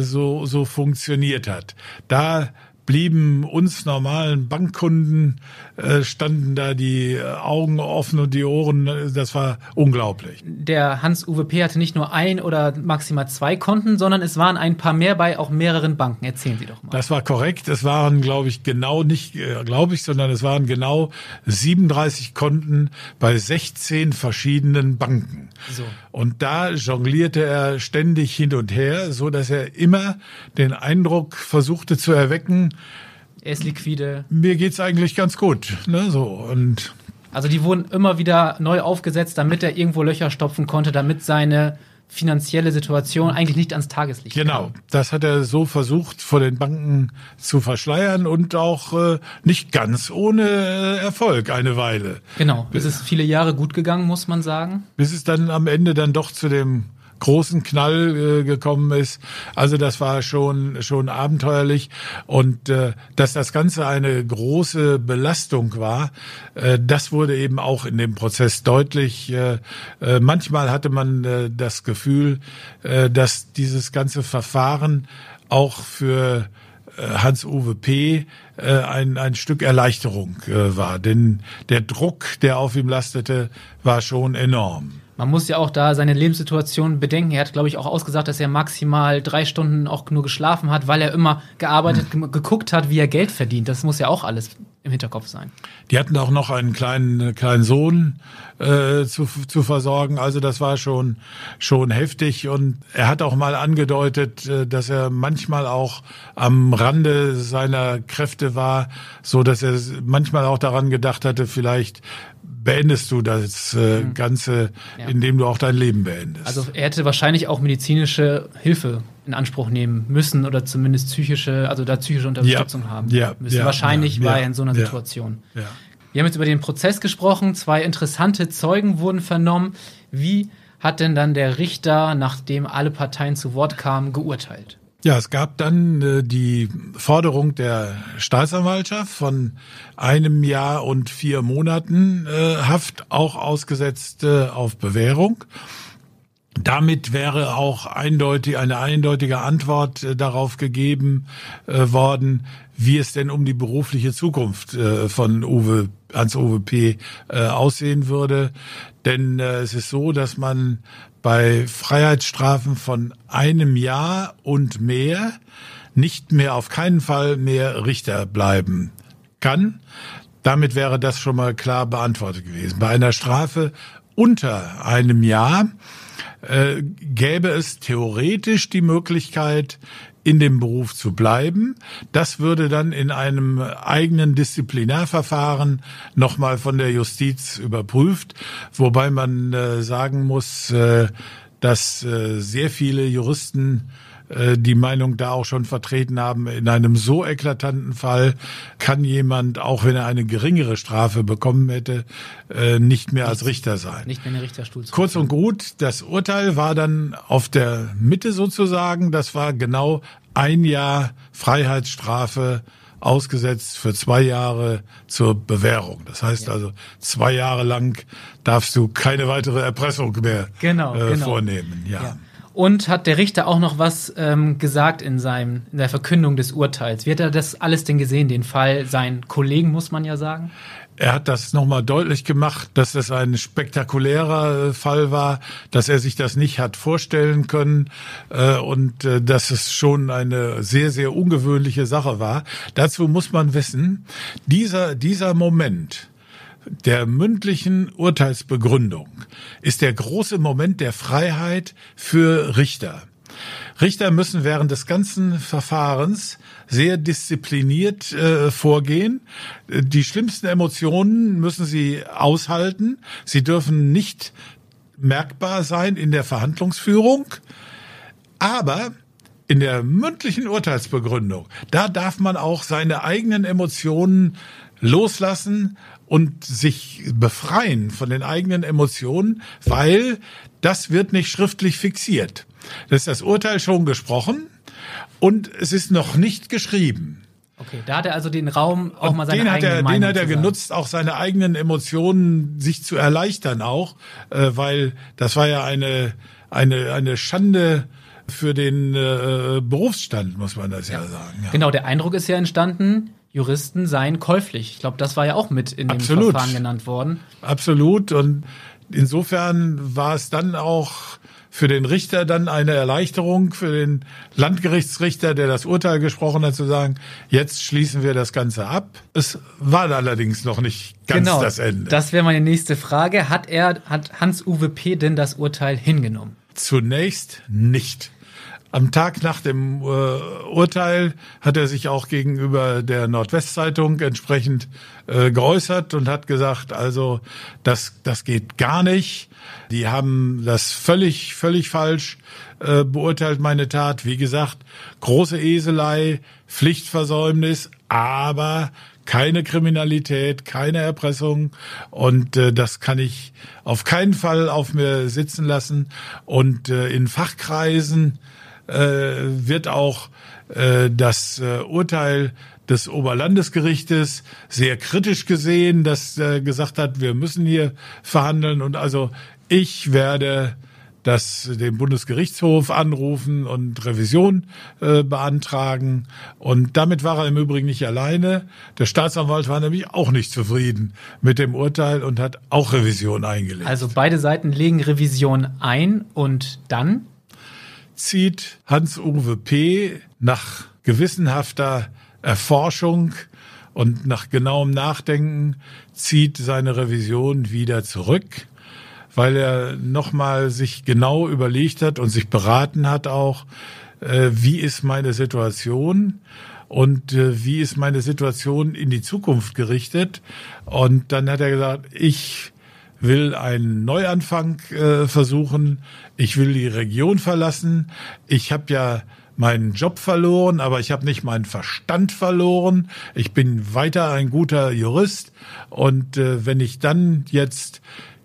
so, so funktioniert hat. Da blieben uns normalen Bankkunden, äh, standen da die Augen offen und die Ohren, das war unglaublich. Der Hans-Uwe P. hatte nicht nur ein oder maximal zwei Konten, sondern es waren ein paar mehr bei auch mehreren Banken. Erzählen Sie doch mal. Das war korrekt. Es waren, glaube ich, genau nicht, glaube ich, sondern es waren genau siebenunddreißig Konten bei sechzehn verschiedenen Banken. So. Und da jonglierte er ständig hin und her, so dass er immer den Eindruck versuchte zu erwecken, er ist liquide. Mir geht's eigentlich ganz gut, ne, so und also die wurden immer wieder neu aufgesetzt, damit er irgendwo Löcher stopfen konnte, damit seine finanzielle Situation eigentlich nicht ans Tageslicht genau, kam. Das hat er so versucht, vor den Banken zu verschleiern und auch äh, nicht ganz ohne äh, Erfolg eine Weile. Genau, bis es viele Jahre gut gegangen, muss man sagen. Bis es dann am Ende dann doch zu dem großen Knall äh, gekommen ist. Also das war schon schon abenteuerlich. Und äh, dass das Ganze eine große Belastung war, äh, das wurde eben auch in dem Prozess deutlich. Äh, äh, manchmal hatte man äh, das Gefühl, äh, dass dieses ganze Verfahren auch für Hans-Uwe P. ein ein Stück Erleichterung war, denn der Druck, der auf ihm lastete, war schon enorm. Man muss ja auch da seine Lebenssituation bedenken. Er hat, glaube ich, auch ausgesagt, dass er maximal drei Stunden auch nur geschlafen hat, weil er immer gearbeitet, ge- geguckt hat, wie er Geld verdient. Das muss ja auch alles im Hinterkopf sein. Die hatten auch noch einen kleinen kleinen Sohn äh, zu, zu versorgen. Also das war schon schon heftig. Und er hat auch mal angedeutet, dass er manchmal auch am Rande seiner Kräfte war, so dass er manchmal auch daran gedacht hatte, vielleicht beendest du das äh, mhm. Ganze, ja. indem du auch dein Leben beendest. Also er hätte wahrscheinlich auch medizinische Hilfe in Anspruch nehmen müssen oder zumindest psychische, also da psychische Unterstützung ja. haben ja. müssen. Ja. Wahrscheinlich ja. war er in so einer ja. Situation. Ja. Wir haben jetzt über den Prozess gesprochen, zwei interessante Zeugen wurden vernommen. Wie hat denn dann der Richter, nachdem alle Parteien zu Wort kamen, geurteilt? Ja, es gab dann äh, die Forderung der Staatsanwaltschaft von einem Jahr und vier Monaten äh, Haft, auch ausgesetzt äh, auf Bewährung. Damit wäre auch eindeutig eine eindeutige Antwort äh, darauf gegeben äh, worden, wie es denn um die berufliche Zukunft äh, von Uwe Hans-Uwe P. Äh, aussehen würde. Denn äh, es ist so, dass man bei Freiheitsstrafen von einem Jahr und mehr nicht mehr, auf keinen Fall mehr Richter bleiben kann. Damit wäre das schon mal klar beantwortet gewesen. Bei einer Strafe unter einem Jahr äh, gäbe es theoretisch die Möglichkeit, in dem Beruf zu bleiben. Das würde dann in einem eigenen Disziplinarverfahren nochmal von der Justiz überprüft, wobei man äh, sagen muss, äh, dass äh, sehr viele Juristen äh, die Meinung da auch schon vertreten haben, in einem so eklatanten Fall kann jemand, auch wenn er eine geringere Strafe bekommen hätte, äh, nicht mehr als Richter sein. Nicht mehr in den Richterstuhl zu Kurz und gut, das Urteil war dann auf der Mitte sozusagen, das war genau ein Jahr Freiheitsstrafe ausgesetzt für zwei Jahre zur Bewährung. Das heißt ja. also, zwei Jahre lang darfst du keine weitere Erpressung mehr genau, äh, genau. vornehmen. Ja. Ja. Und hat der Richter auch noch was ähm, gesagt in seinem in der Verkündung des Urteils? Wie hat er das alles denn gesehen, den Fall? Seinen Kollegen, muss man ja sagen. Er hat das nochmal deutlich gemacht, dass das ein spektakulärer Fall war, dass er sich das nicht hat vorstellen können äh, und äh, dass es schon eine sehr, sehr ungewöhnliche Sache war. Dazu muss man wissen, dieser, dieser Moment der mündlichen Urteilsbegründung ist der große Moment der Freiheit für Richter. Richter müssen während des ganzen Verfahrens sehr diszipliniert äh, vorgehen. Die schlimmsten Emotionen müssen sie aushalten. Sie dürfen nicht merkbar sein in der Verhandlungsführung. Aber in der mündlichen Urteilsbegründung, da darf man auch seine eigenen Emotionen loslassen und sich befreien von den eigenen Emotionen, weil das wird nicht schriftlich fixiert. Das ist das Urteil schon gesprochen und es ist noch nicht geschrieben. Okay, da hat er also den Raum auch und mal seine eigenen Meinung. Den hat er genutzt, auch seine eigenen Emotionen sich zu erleichtern auch, weil das war ja eine eine eine Schande für den äh, Berufsstand, muss man das ja, ja sagen. Ja. Genau, der Eindruck ist ja entstanden, Juristen seien käuflich. Ich glaube, das war ja auch mit in dem Absolut. Verfahren genannt worden. Absolut. Und insofern war es dann auch für den Richter dann eine Erleichterung, für den Landgerichtsrichter, der das Urteil gesprochen hat, zu sagen, jetzt schließen wir das Ganze ab. Es war allerdings noch nicht ganz genau, das Ende. Genau, das wäre meine nächste Frage. Hat er, hat Hans-Uwe P. denn das Urteil hingenommen? Zunächst nicht. Am Tag nach dem äh, Urteil hat er sich auch gegenüber der Nordwestzeitung entsprechend äh, geäußert und hat gesagt, also das das geht gar nicht. Die haben das völlig völlig falsch äh, beurteilt, meine Tat. Wie gesagt, große Eselei, Pflichtversäumnis, aber keine Kriminalität, keine Erpressung. Und äh, das kann ich auf keinen Fall auf mir sitzen lassen. Und äh, in Fachkreisen äh, wird auch äh, das äh, Urteil des Oberlandesgerichtes sehr kritisch gesehen, das äh, gesagt hat, wir müssen hier verhandeln. Und also ich werde das den Bundesgerichtshof anrufen und Revision äh, beantragen. Und damit war er im Übrigen nicht alleine. Der Staatsanwalt war nämlich auch nicht zufrieden mit dem Urteil und hat auch Revision eingelegt. Also beide Seiten legen Revision ein und dann zieht Hans-Uwe P. nach gewissenhafter Erforschung und nach genauem Nachdenken zieht seine Revision wieder zurück, weil er nochmal sich genau überlegt hat und sich beraten hat auch, äh, wie ist meine Situation und äh, wie ist meine Situation in die Zukunft gerichtet. Und dann hat er gesagt, ich will einen Neuanfang äh, versuchen, ich will die Region verlassen, ich habe ja meinen Job verloren, aber ich habe nicht meinen Verstand verloren. Ich bin weiter ein guter Jurist und äh, wenn ich dann jetzt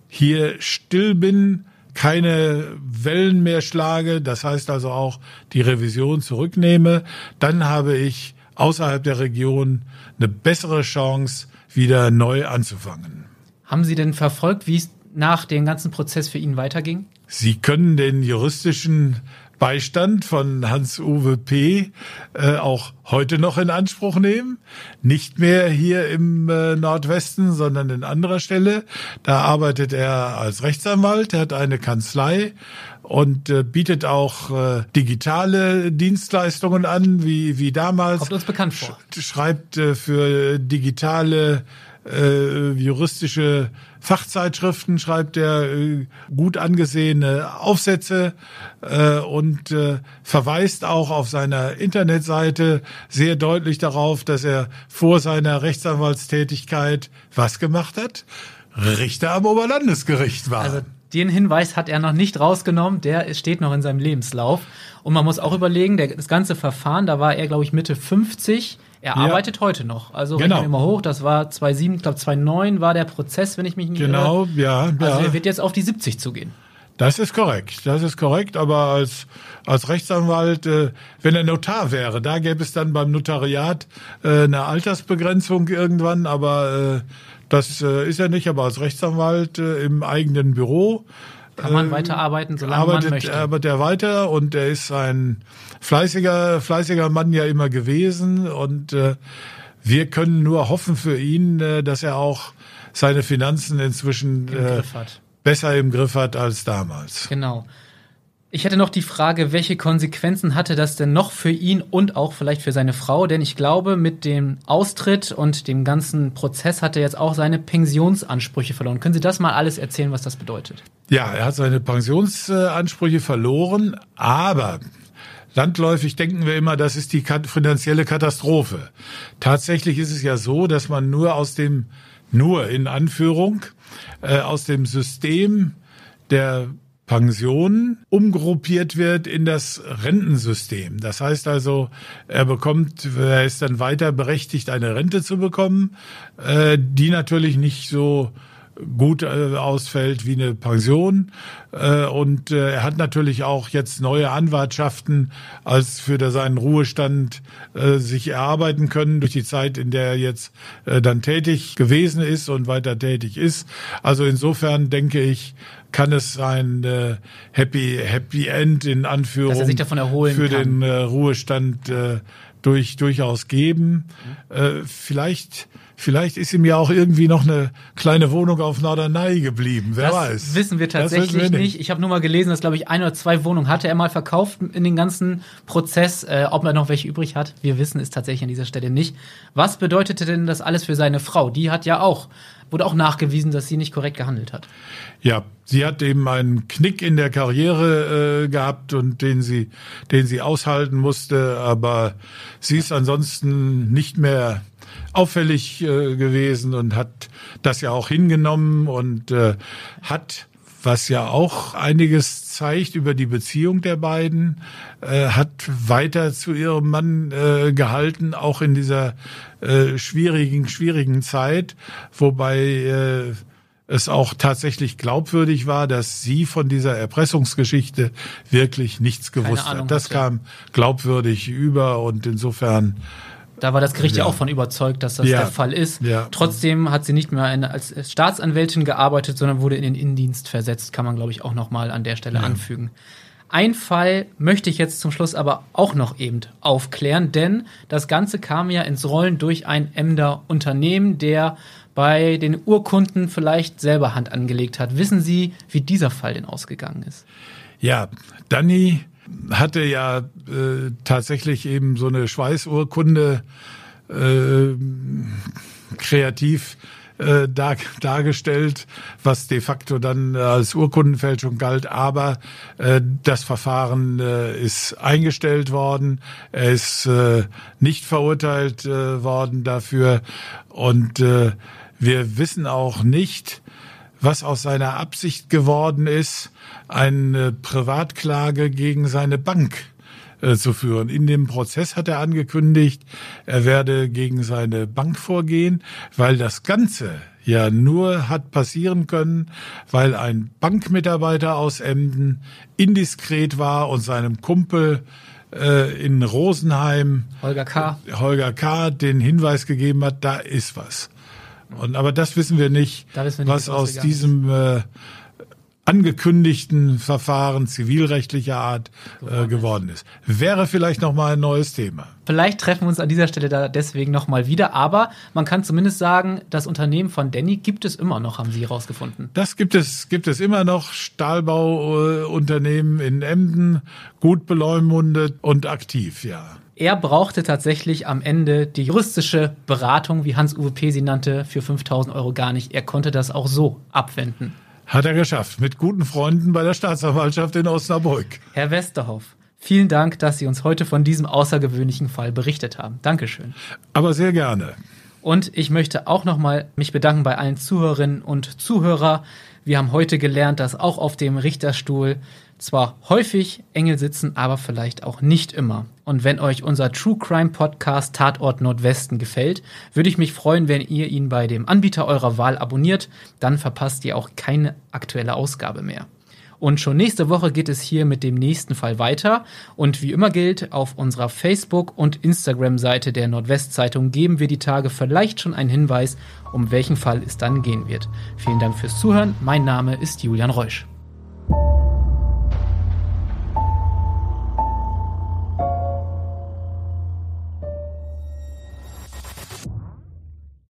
hier still bin, keine Wellen mehr schlage, das heißt also auch die Revision zurücknehme, dann habe ich außerhalb der Region eine bessere Chance, wieder neu anzufangen. Haben Sie denn verfolgt, wie es nach dem ganzen Prozess für ihn weiterging? Sie können den juristischen Beistand von Hans-Uwe P. Äh, auch heute noch in Anspruch nehmen. Nicht mehr hier im äh, Nordwesten, sondern in anderer Stelle. Da arbeitet er als Rechtsanwalt, er hat eine Kanzlei und äh, bietet auch äh, digitale Dienstleistungen an, wie, wie damals. Kommt uns bekannt vor. Sch- schreibt äh, für digitale Äh, juristische Fachzeitschriften, schreibt er äh, gut angesehene Aufsätze äh, und äh, verweist auch auf seiner Internetseite sehr deutlich darauf, dass er vor seiner Rechtsanwaltstätigkeit was gemacht hat? Richter am Oberlandesgericht war. Also den Hinweis hat er noch nicht rausgenommen, der steht noch in seinem Lebenslauf. Und man muss auch überlegen, der, das ganze Verfahren, da war er, glaube ich, Mitte fünfzig. Er arbeitet ja heute noch, also genau. Rechnen wir mal hoch, das war zweitausendsieben, ich glaube zweitausendneun war der Prozess, wenn ich mich nicht genau, irre. Genau, ja. Also ja. Er wird jetzt auf die siebzig zugehen. Das ist korrekt, das ist korrekt, aber als als Rechtsanwalt, äh, wenn er Notar wäre, da gäbe es dann beim Notariat äh, eine Altersbegrenzung irgendwann, aber äh, das äh, ist er nicht, aber als Rechtsanwalt äh, im eigenen Büro kann man weiterarbeiten, solange arbeitet, man möchte. Arbeitet er weiter und er ist ein fleißiger, fleißiger Mann ja immer gewesen. Und äh, wir können nur hoffen für ihn, äh, dass er auch seine Finanzen inzwischen Im äh, besser im Griff hat als damals. Genau. Ich hätte noch die Frage, welche Konsequenzen hatte das denn noch für ihn und auch vielleicht für seine Frau? Denn ich glaube, mit dem Austritt und dem ganzen Prozess hat er jetzt auch seine Pensionsansprüche verloren. Können Sie das mal alles erzählen, was das bedeutet? Ja, er hat seine Pensionsansprüche verloren, aber landläufig denken wir immer, das ist die finanzielle Katastrophe. Tatsächlich ist es ja so, dass man nur aus dem, nur in Anführung, äh, aus dem System der Pensionen umgruppiert wird in das Rentensystem. Das heißt also, er bekommt, er ist dann weiter berechtigt, eine Rente zu bekommen, die natürlich nicht so gut ausfällt wie eine Pension. Und er hat natürlich auch jetzt neue Anwartschaften als für seinen Ruhestand sich erarbeiten können durch die Zeit, in der er jetzt dann tätig gewesen ist und weiter tätig ist. Also insofern denke ich, kann es ein äh, Happy Happy End in Anführung dass er sich davon erholen für kann. Den äh, Ruhestand äh, durch, durchaus geben. Mhm. Äh, vielleicht, vielleicht ist ihm ja auch irgendwie noch eine kleine Wohnung auf Norderney geblieben. Wer das weiß? Das wissen wir tatsächlich wissen wir nicht. nicht. Ich habe nur mal gelesen, dass, glaube ich, ein oder zwei Wohnungen hatte er mal verkauft in den ganzen Prozess. Äh, ob er noch welche übrig hat, wir wissen es tatsächlich an dieser Stelle nicht. Was bedeutete denn das alles für seine Frau? Die hat ja auch Wurde auch nachgewiesen, dass sie nicht korrekt gehandelt hat. Ja, sie hat eben einen Knick in der Karriere äh, gehabt und den sie, den sie aushalten musste, aber sie ist ansonsten nicht mehr auffällig äh, gewesen und hat das ja auch hingenommen und äh, hat was ja auch einiges zeigt über die Beziehung der beiden, äh, hat weiter zu ihrem Mann äh, gehalten, auch in dieser äh, schwierigen, schwierigen Zeit, wobei äh, es auch tatsächlich glaubwürdig war, dass sie von dieser Erpressungsgeschichte wirklich nichts gewusst hat. Das kam glaubwürdig über und insofern... Da war das Gericht ja, ja auch von überzeugt, dass das ja. der Fall ist. Ja. Trotzdem hat sie nicht mehr als Staatsanwältin gearbeitet, sondern wurde in den Innendienst versetzt, kann man, glaube ich, auch noch mal an der Stelle ja. anfügen. Ein Fall möchte ich jetzt zum Schluss aber auch noch eben aufklären, denn das Ganze kam ja ins Rollen durch ein Emder Unternehmen, der bei den Urkunden vielleicht selber Hand angelegt hat. Wissen Sie, wie dieser Fall denn ausgegangen ist? Ja, Danny hatte ja äh, tatsächlich eben so eine Schweißurkunde äh, kreativ äh, dar- dargestellt, was de facto dann als Urkundenfälschung galt. Aber äh, das Verfahren äh, ist eingestellt worden. Er ist äh, nicht verurteilt äh, worden dafür. Und äh, wir wissen auch nicht, was aus seiner Absicht geworden ist, eine Privatklage gegen seine Bank äh, zu führen. In dem Prozess hat er angekündigt, er werde gegen seine Bank vorgehen, weil das Ganze ja nur hat passieren können, weil ein Bankmitarbeiter aus Emden indiskret war und seinem Kumpel äh, in Rosenheim, Holger K. Holger K., den Hinweis gegeben hat, da ist was. Und, aber das wissen wir nicht, wissen wir was nicht, aus diesem äh, angekündigten Verfahren zivilrechtlicher Art äh, geworden ist. Wäre vielleicht nochmal ein neues Thema. Vielleicht treffen wir uns an dieser Stelle da deswegen nochmal wieder. Aber man kann zumindest sagen, das Unternehmen von Danny gibt es immer noch, haben Sie herausgefunden. Das gibt es, gibt es immer noch. Stahlbauunternehmen äh, in Emden, gut beleumundet und aktiv, ja. Er brauchte tatsächlich am Ende die juristische Beratung, wie Hans-Uwe P. sie nannte, für fünftausend Euro gar nicht. Er konnte das auch so abwenden. Hat er geschafft, mit guten Freunden bei der Staatsanwaltschaft in Osnabrück. Herr Westerhoff, vielen Dank, dass Sie uns heute von diesem außergewöhnlichen Fall berichtet haben. Dankeschön. Aber sehr gerne. Und ich möchte auch nochmal mich bedanken bei allen Zuhörerinnen und Zuhörern. Wir haben heute gelernt, dass auch auf dem Richterstuhl zwar häufig Engel sitzen, aber vielleicht auch nicht immer. Und wenn euch unser True Crime Podcast Tatort Nordwesten gefällt, würde ich mich freuen, wenn ihr ihn bei dem Anbieter eurer Wahl abonniert. Dann verpasst ihr auch keine aktuelle Ausgabe mehr. Und schon nächste Woche geht es hier mit dem nächsten Fall weiter. Und wie immer gilt, auf unserer Facebook- und Instagram-Seite der Nordwestzeitung geben wir die Tage vielleicht schon einen Hinweis, um welchen Fall es dann gehen wird. Vielen Dank fürs Zuhören. Mein Name ist Julian Reusch.